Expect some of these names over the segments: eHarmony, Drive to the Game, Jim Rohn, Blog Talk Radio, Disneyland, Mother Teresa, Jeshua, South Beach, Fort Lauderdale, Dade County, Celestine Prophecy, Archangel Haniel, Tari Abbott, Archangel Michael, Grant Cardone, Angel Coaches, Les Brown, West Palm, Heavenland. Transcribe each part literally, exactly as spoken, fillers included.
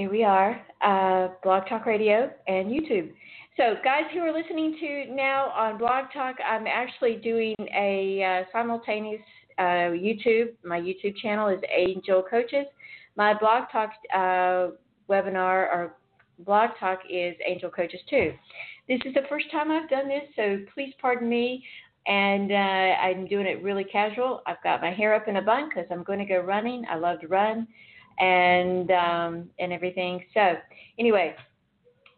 Here we are, uh, Blog Talk Radio and YouTube. So, guys who are listening to now on Blog Talk, I'm actually doing a uh, simultaneous uh, YouTube. My YouTube channel is Angel Coaches. My Blog Talk uh, webinar or Blog Talk is Angel Coaches too. This is the first time I've done this, so please pardon me. And uh, I'm doing it really casual. I've got my hair up in a bun because I'm going to go running. I love to run and um, and everything. So anyway,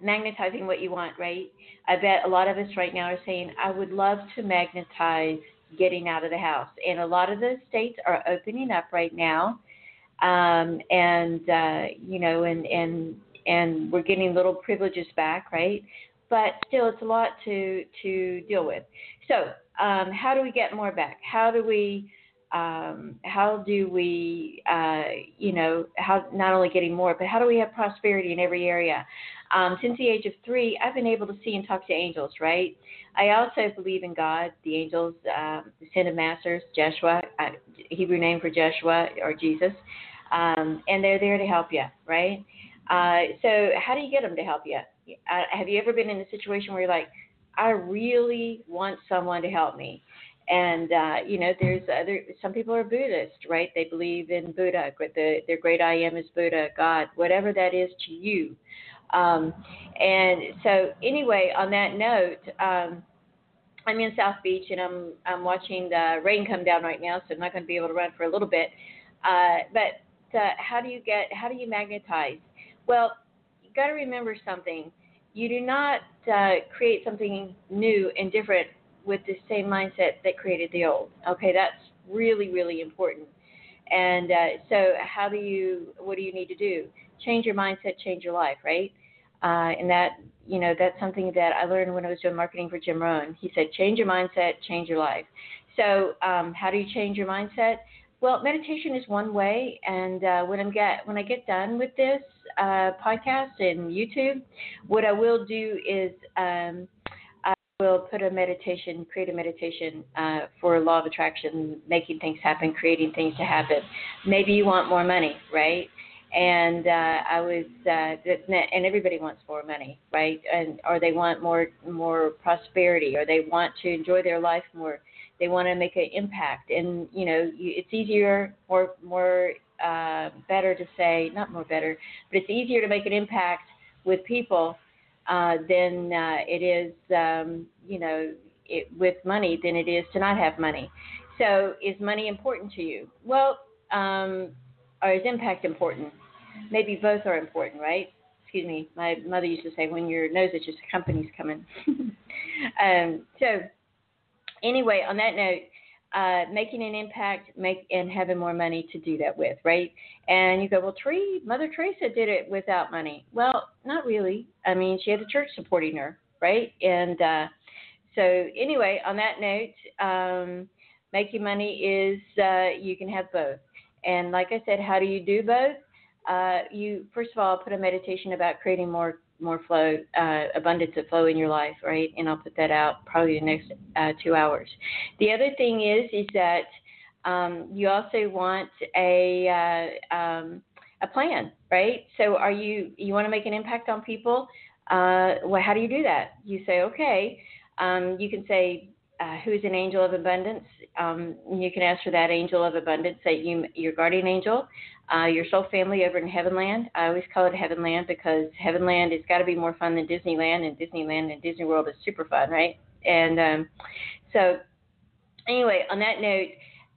magnetizing what you want, right? I bet a lot of us right now are saying, I would love to magnetize getting out of the house. And a lot of the states are opening up right now. Um, and, uh, you know, and, and and we're getting little privileges back, right? But still, it's a lot to, to deal with. So um, how do we get more back? How do we, um, how do we, uh, you know, how not only getting more, but how do we have prosperity in every area? Um, since the age of three, I've been able to see and talk to angels, right? I also believe in God, the angels, um, the ascended masters, Jeshua, uh, Hebrew name for Jeshua or Jesus, um, and they're there to help you, right? Uh, so how do you get them to help you? Uh, have you ever been in a situation where you're like, I really want someone to help me? And, uh, you know, there's other, some people are Buddhist, right? They believe in Buddha, the, their great I am is Buddha, God, whatever that is to you. Um, and so anyway, on that note, um, I'm in South Beach and I'm, I'm watching the rain come down right now, so I'm not going to be able to run for a little bit. Uh, but, uh, how do you get, how do you magnetize? Well, got to remember something. You do not uh, create something new and different with the same mindset that created the old. Okay, that's really, really important. And uh, so how do you, what do you need to do? Change your mindset, change your life, right? Uh, and that, you know, that's something that I learned when I was doing marketing for Jim Rohn. He said, change your mindset, change your life. So um, how do you change your mindset? Well, meditation is one way, and uh, when I'm get when I get done with this uh, podcast and YouTube, what I will do is um, I will put a meditation, create a meditation uh, for law of attraction, making things happen, creating things to happen. Maybe you want more money, right? And uh, I was, uh, and everybody wants more money, right? And or they want more more prosperity, or they want to enjoy their life more. They want to make an impact, and you know you, it's easier, more more uh, better to say not more better, but it's easier to make an impact with people uh, than uh, it is, um, you know, it, with money than it is to not have money. So, is money important to you? Well, um, or is impact important? Maybe both are important, right? Excuse me. My mother used to say, "When your nose itches, the company's coming." um, so. Anyway, on that note, uh, making an impact make and having more money to do that with, right? And you go, well, Tree, Mother Teresa did it without money. Well, not really. I mean, she had the church supporting her, right? And uh, so anyway, on that note, um, making money is uh, you can have both. And like I said, how do you do both? Uh, you, first of all, put a meditation about creating more more flow, uh, abundance of flow in your life, right? And I'll put that out probably the next uh, two hours. The other thing is, is that um, you also want a uh, um, a plan, right? So are you, you want to make an impact on people? Uh, well, how do you do that? You say, okay, um, you can say, uh, who is an angel of abundance? Um, you can ask for that angel of abundance, say you, your guardian angel, uh, your soul family over in Heavenland. I always call it Heavenland because Heavenland has got to be more fun than Disneyland, and Disneyland and Disney World is super fun, right? And um, so anyway, on that note,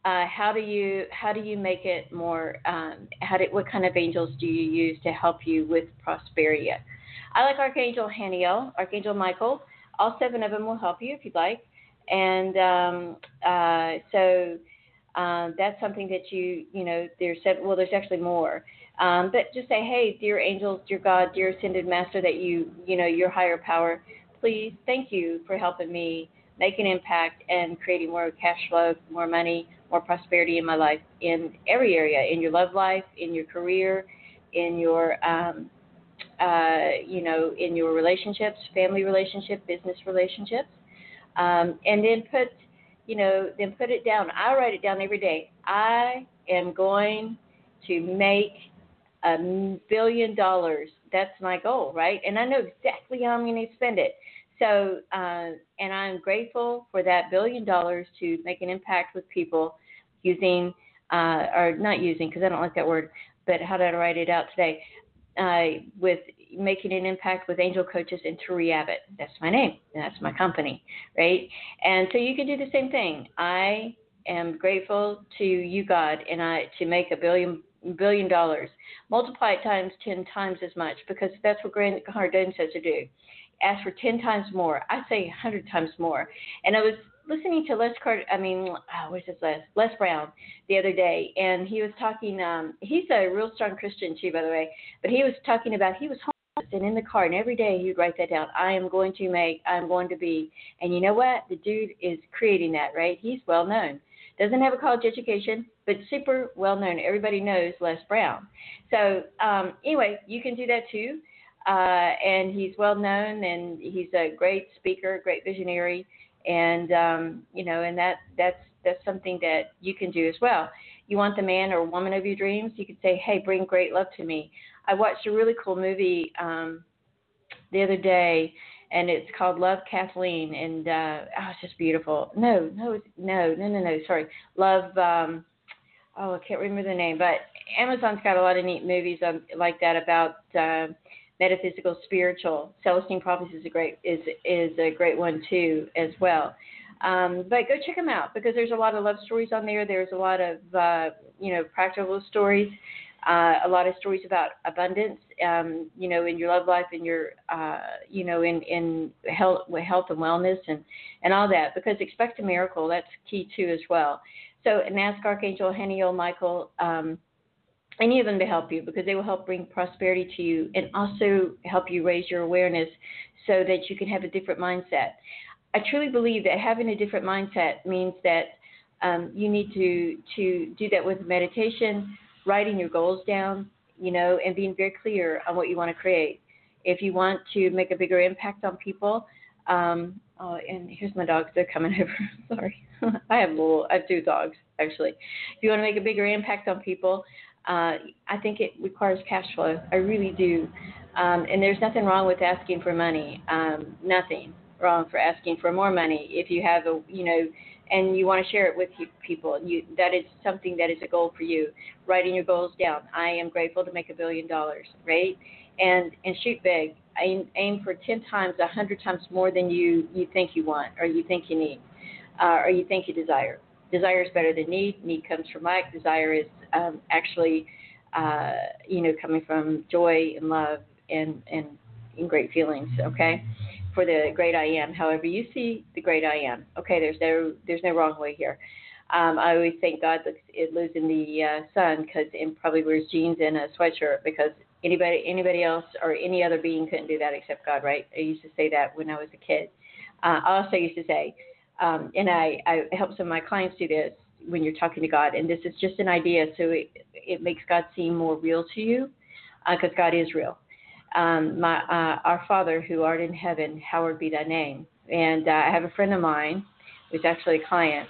uh, how do you how do you make it more? Um, how do, what kind of angels do you use to help you with prosperity? I like Archangel Haniel, Archangel Michael. All seven of them will help you if you'd like. And um, uh, so um, that's something that you, you know, there's seven, well, there's actually more. Um, but just say, hey, dear angels, dear God, dear ascended master, that you, you know, your higher power, please thank you for helping me make an impact and creating more cash flow, more money, more prosperity in my life, in every area, in your love life, in your career, in your, um, uh, you know, in your relationships, family relationship, business relationships. Um, and then put, you know, then put it down. I write it down every day. I am going to make a billion dollars. That's my goal, right? And I know exactly how I'm going to spend it. So, uh, and I'm grateful for that billion dollars to make an impact with people using, uh, or not using, because I don't like that word, but how did I write it out today? Uh, with making an impact with Angel Coaches and Tari Abbott. That's my name. And that's my company, right? And so you can do the same thing. I am grateful to you, God, and I to make a billion billion dollars. Multiply it times ten times as much, because that's what Grant Cardone says to do. Ask for ten times more. I say a hundred times more. And I was listening to Les Card. I mean, oh, where's his Les? Les Brown the other day, and he was talking. Um, he's a real strong Christian too, by the way. But he was talking about he was homeless and in the car, and every day he'd write that down. I am going to make. I am going to be. And you know what? The dude is creating that, right? He's well known. Doesn't have a college education, but super well known. Everybody knows Les Brown. So um, anyway, you can do that too. Uh, and he's well known, and he's a great speaker, great visionary. And, um, you know, and that, that's that's something that you can do as well. You want the man or woman of your dreams, you can say, hey, bring great love to me. I watched a really cool movie um, the other day, and it's called Love, Kathleen. And, uh, oh, it's just beautiful. No, no, no, no, no, no, sorry. Love, um, oh, I can't remember the name. But Amazon's got a lot of neat movies on, like that about uh, metaphysical, spiritual. Celestine Prophecy is a great is is a great one too as well. Um, but go check them out, because there's a lot of love stories on there. There's a lot of uh, you know practical stories, uh, a lot of stories about abundance. Um, you know, in your love life, in your uh, you know, in in health, health and wellness, and and all that. Because expect a miracle. That's key too as well. So, and ask Archangel Haniel Michael. Um, Any of them to help you, because they will help bring prosperity to you and also help you raise your awareness so that you can have a different mindset. I truly believe that having a different mindset means that um, you need to, to do that with meditation, writing your goals down, you know, and being very clear on what you want to create. If you want to make a bigger impact on people, um, oh, and here's my dogs, they're coming over. Sorry. I have little, I have two dogs, actually. If you want to make a bigger impact on people, Uh, I think it requires cash flow. I really do. Um, and there's nothing wrong with asking for money. Um, nothing wrong for asking for more money if you have a, you know, and you want to share it with you, people. You, that is something that is a goal for you. Writing your goals down. I am grateful to make a billion dollars, right? And and shoot big. Aim, aim for ten times, a hundred times more than you, you think you want, or you think you need, uh, or you think you desire. Desire is better than need. Need comes from lack. Desire is um, actually, uh, you know, coming from joy and love and, and, and great feelings, okay, for the great I am. However you see the great I am, okay, there's no there's no wrong way here. Um, I always thank God that it lives in the uh, sun, because it probably wears jeans and a sweatshirt, because anybody anybody else or any other being couldn't do that except God, right? I used to say that when I was a kid. Uh, I also used to say, Um, and I, I help some of my clients do this when you're talking to God. And this is just an idea, so it, it makes God seem more real to you, because uh, God is real. Um, my, uh, our Father who art in heaven, hallowed be thy name. And uh, I have a friend of mine who's actually a client.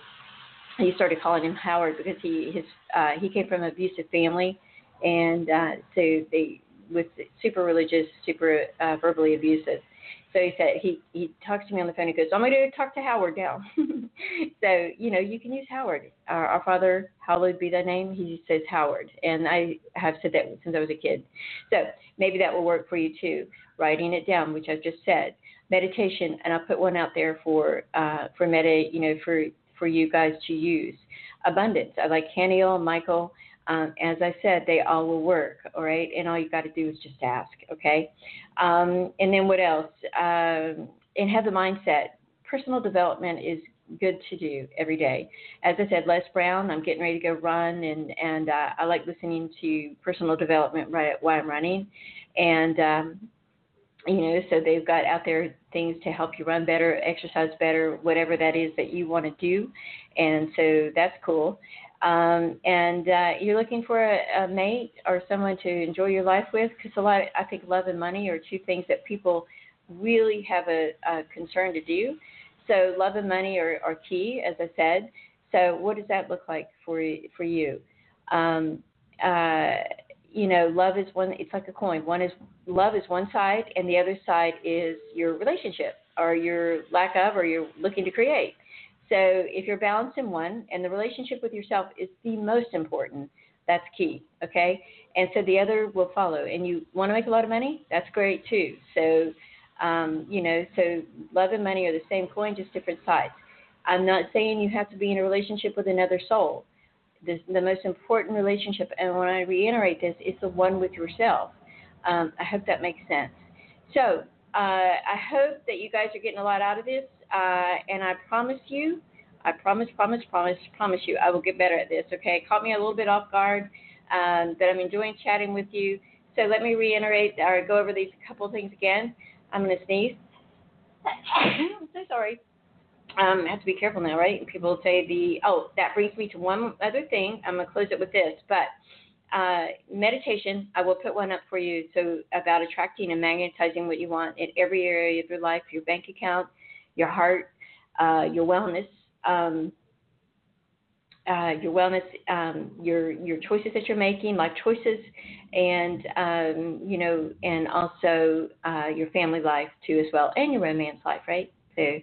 He started calling him Howard because he his uh, he came from an abusive family, and uh, so they was super religious, super uh, verbally abusive. So he said, he, he talks to me on the phone. He goes, I'm going to talk to Howard now. So, you know, you can use Howard. Our, our Father, hallowed be thy name. He says Howard. And I have said that since I was a kid. So maybe that will work for you too. Writing it down, which I've just said. Meditation. And I'll put one out there for, uh, for medi, you know, for, for you guys to use. Abundance. I like Haniel, Michael. Um, as I said, they all will work, all right? And all you've got to do is just ask, okay? Um, and then what else? Um, and have the mindset. Personal development is good to do every day. As I said, Les Brown, I'm getting ready to go run, and, and uh, I like listening to personal development right while I'm running. And, um, you know, so they've got out there things to help you run better, exercise better, whatever that is that you want to do. And so that's cool. Um, and uh, you're looking for a, a mate or someone to enjoy your life with, because a lot of, I think love and money are two things that people really have a, a concern to do. So love and money are, are key, as I said. So what does that look like for, for you? Um, uh, you know, love is one, it's like a coin. One is, love is one side, and the other side is your relationship or your lack of, or you're looking to create. So if you're balanced in one, and the relationship with yourself is the most important, that's key, okay? And so the other will follow. And you want to make a lot of money? That's great, too. So, um, you know, so love and money are the same coin, just different sides. I'm not saying you have to be in a relationship with another soul. This, the most important relationship, and when I reiterate this, is the one with yourself. Um, I hope that makes sense. So uh, I hope that you guys are getting a lot out of this, uh, and I promise you, I promise, promise, promise, promise you, I will get better at this, okay? Caught me a little bit off guard, um, but I'm enjoying chatting with you. So let me reiterate or go over these couple things again. I'm going to sneeze. I'm so sorry. Um, I have to be careful now, right? People say the, oh, that brings me to one other thing. I'm going to close it with this, but uh, meditation, I will put one up for you. So about attracting and magnetizing what you want in every area of your life, your bank account, your heart, uh, your wellness, um, uh, your wellness, um, your, your choices that you're making, life choices, and, um, you know, and also uh, your family life too, as well. And your romance life, right? too.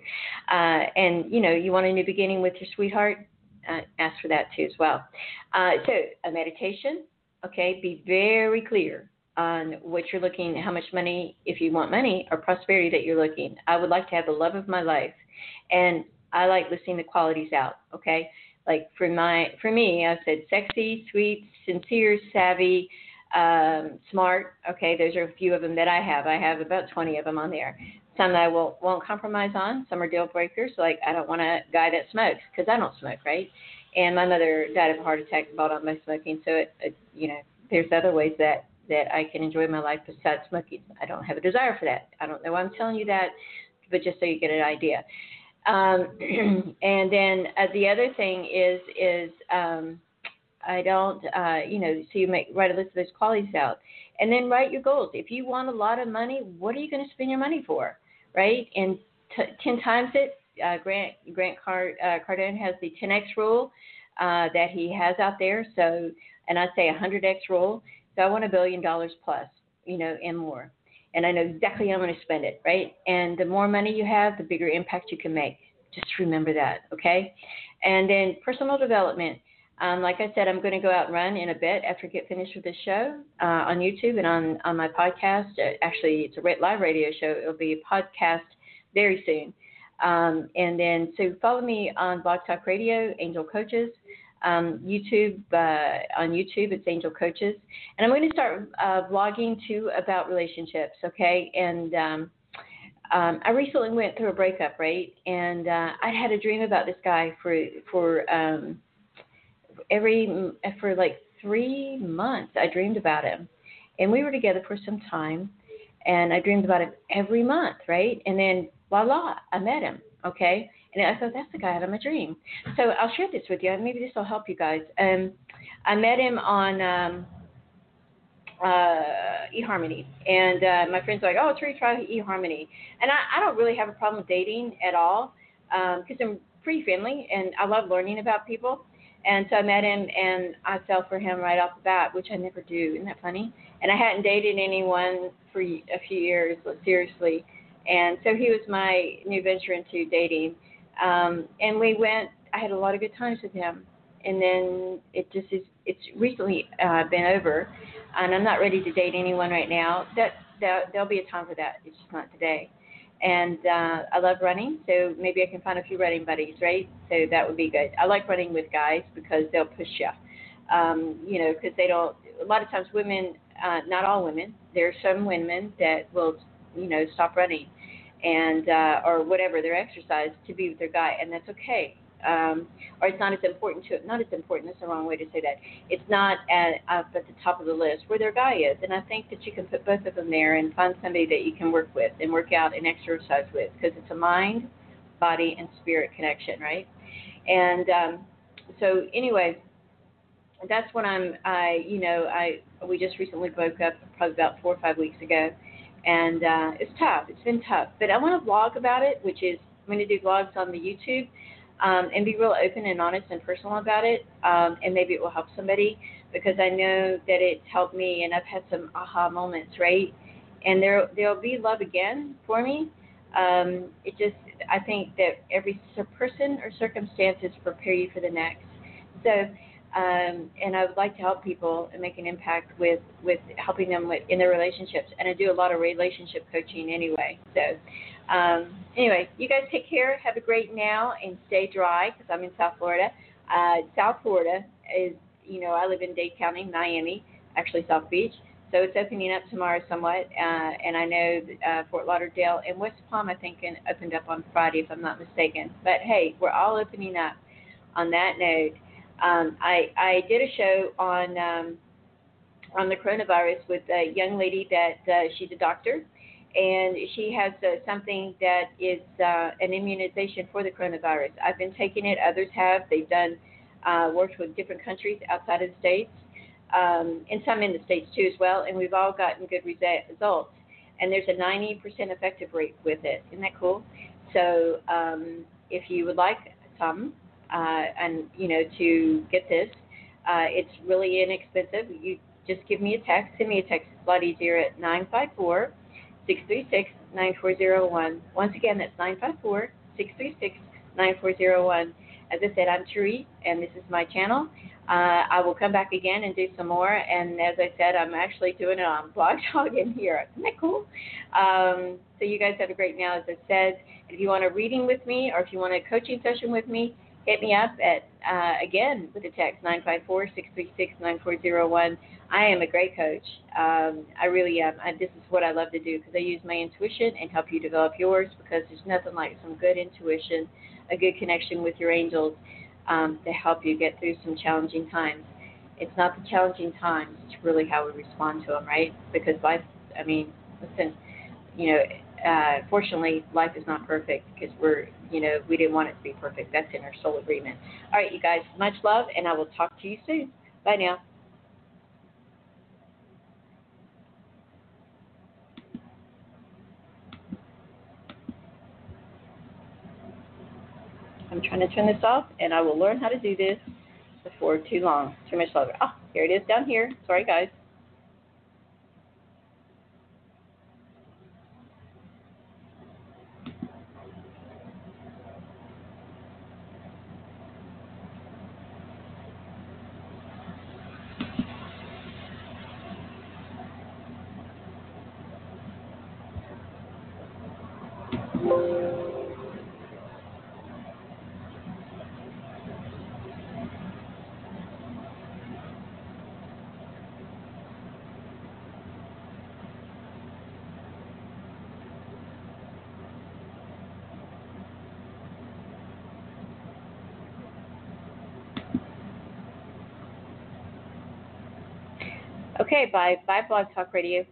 Uh, and, you know, you want a new beginning with your sweetheart, uh, ask for that too as well. Uh, so a meditation, okay, be very clear on what you're looking, how much money, if you want money or prosperity that you're looking. I would like to have the love of my life. And I like listing the qualities out, okay? Like for my, for me, I said sexy, sweet, sincere, savvy, um, smart, okay? Those are a few of them that I have. I have about twenty of them on there. Some that I won't, won't compromise on. Some are deal breakers. Like, I don't want a guy that smokes because I don't smoke, right? And my mother died of a heart attack brought on by smoking. So, it, it, you know, there's other ways that, that I can enjoy my life besides smoking. I don't have a desire for that. I don't know why I'm telling you that, but just so you get an idea. Um, and then uh, the other thing is, is um, I don't, uh, you know, so you make, write a list of those qualities out. And then write your goals. If you want a lot of money, what are you going to spend your money for? Right? And t- ten times it, uh, Grant Grant Card- uh, Cardone has the ten X rule uh, that he has out there. So, and I say one hundred X rule. So I want a billion dollars plus, you know, and more. And I know exactly how I'm going to spend it, right? And the more money you have, the bigger impact you can make. Just remember that, okay? And then personal development. Um, like I said, I'm going to go out and run in a bit after I get finished with this show uh, on YouTube and on, on my podcast. Actually, it's a live radio show. It'll be a podcast very soon. Um, and then, so follow me on Blog Talk Radio, Angel Coaches, um, YouTube, uh, on YouTube, it's Angel Coaches. And I'm going to start uh, vlogging, too, about relationships, okay? And um, um, I recently went through a breakup, right? And uh, I had a dream about this guy for for um Every for like three months, I dreamed about him, and we were together for some time, and I dreamed about him every month, right? And then voila, I met him, okay? And I thought, that's the guy out of my dream. So I'll share this with you, and maybe this will help you guys. Um, I met him on um, uh, eHarmony, and uh, my friends were like, oh, Tari, try eHarmony. And I, I don't really have a problem with dating at all, because um, I'm pretty friendly, and I love learning about people. And so I met him, and I fell for him right off the bat, which I never do. Isn't that funny? And I hadn't dated anyone for a few years, seriously. And so he was my new venture into dating. Um, and we went, I had a lot of good times with him. And then it just is, it's recently uh, been over, and I'm not ready to date anyone right now. That, that there'll be a time for that. It's just not today. And uh, I love running, so maybe I can find a few running buddies, right? So that would be good. I like running with guys because they'll push you, um, you know, because they don't – a lot of times women, uh, not all women, there are some women that will, you know, stop running and uh, or whatever, their exercise to be with their guy, and that's okay. Um, or it's not as important to – not as important. That's the wrong way to say that. It's not at, up at the top of the list where their guy is. And I think that you can put both of them there and find somebody that you can work with and work out and exercise with, because it's a mind, body, and spirit connection, right? And um, so anyway, that's when I'm – I, you know, I we just recently broke up probably about four or five weeks ago. And uh, it's tough. It's been tough. But I want to vlog about it, which is – I'm going to do vlogs on the YouTube. Um, and be real open and honest and personal about it, um, and maybe it will help somebody. because I know that it's helped me, and I've had some aha moments, right? And there, there'll be love again for me. Um, it just, I think that every person or circumstances prepare you for the next. So, um, and I would like to help people and make an impact with, with helping them with, in their relationships. And I do a lot of relationship coaching anyway. So, um, anyway, you guys take care. Have a great now and stay dry because I'm in South Florida. Uh, South Florida is, you know, I live in Dade County, Miami, actually South Beach. So it's opening up tomorrow somewhat, uh, and I know uh, Fort Lauderdale and West Palm, I think, opened up on Friday, if I'm not mistaken. But, hey, we're all opening up on that note. Um, I, I did a show on um, on the coronavirus with a young lady that uh, she's a doctor, and she has uh, something that is uh, an immunization for the coronavirus. I've been taking it. Others have. They've done uh, worked with different countries outside of the States. Um, and some in the States, too, as well, and we've all gotten good resa- results. And there's a ninety percent effective rate with it. Isn't that cool? So um, if you would like some uh, and, you know, to get this, uh, it's really inexpensive. You just give me a text. Send me a text. It's a lot easier at nine five four, six three six, nine four zero one. Once again, that's nine five four, six three six, nine four zero one. As I said, I'm Tari, and this is my channel. Uh, I will come back again and do some more. And as I said, I'm actually doing it on Blog Talk in here. Isn't that cool? Um, so you guys have a great now, as I said. If you want a reading with me or if you want a coaching session with me, hit me up at, uh, again, with a text, nine five four, six three six, nine four zero one. I am a great coach. Um, I really am. I, this is what I love to do because I use my intuition and help you develop yours because there's nothing like some good intuition, a good connection with your angels. Um, to help you get through some challenging times. It's not the challenging times. It's really how we respond to them, right? Because life, I mean, listen, you know, uh, fortunately, life is not perfect because we're, you know, we didn't want it to be perfect. That's in our soul agreement. All right, you guys, much love, and I will talk to you soon. Bye now. I'm trying to turn this off, and I will learn how to do this before too long. Too much longer. Oh, here it is down here. Sorry, guys. Okay, bye. Bye, Blog Talk Radio.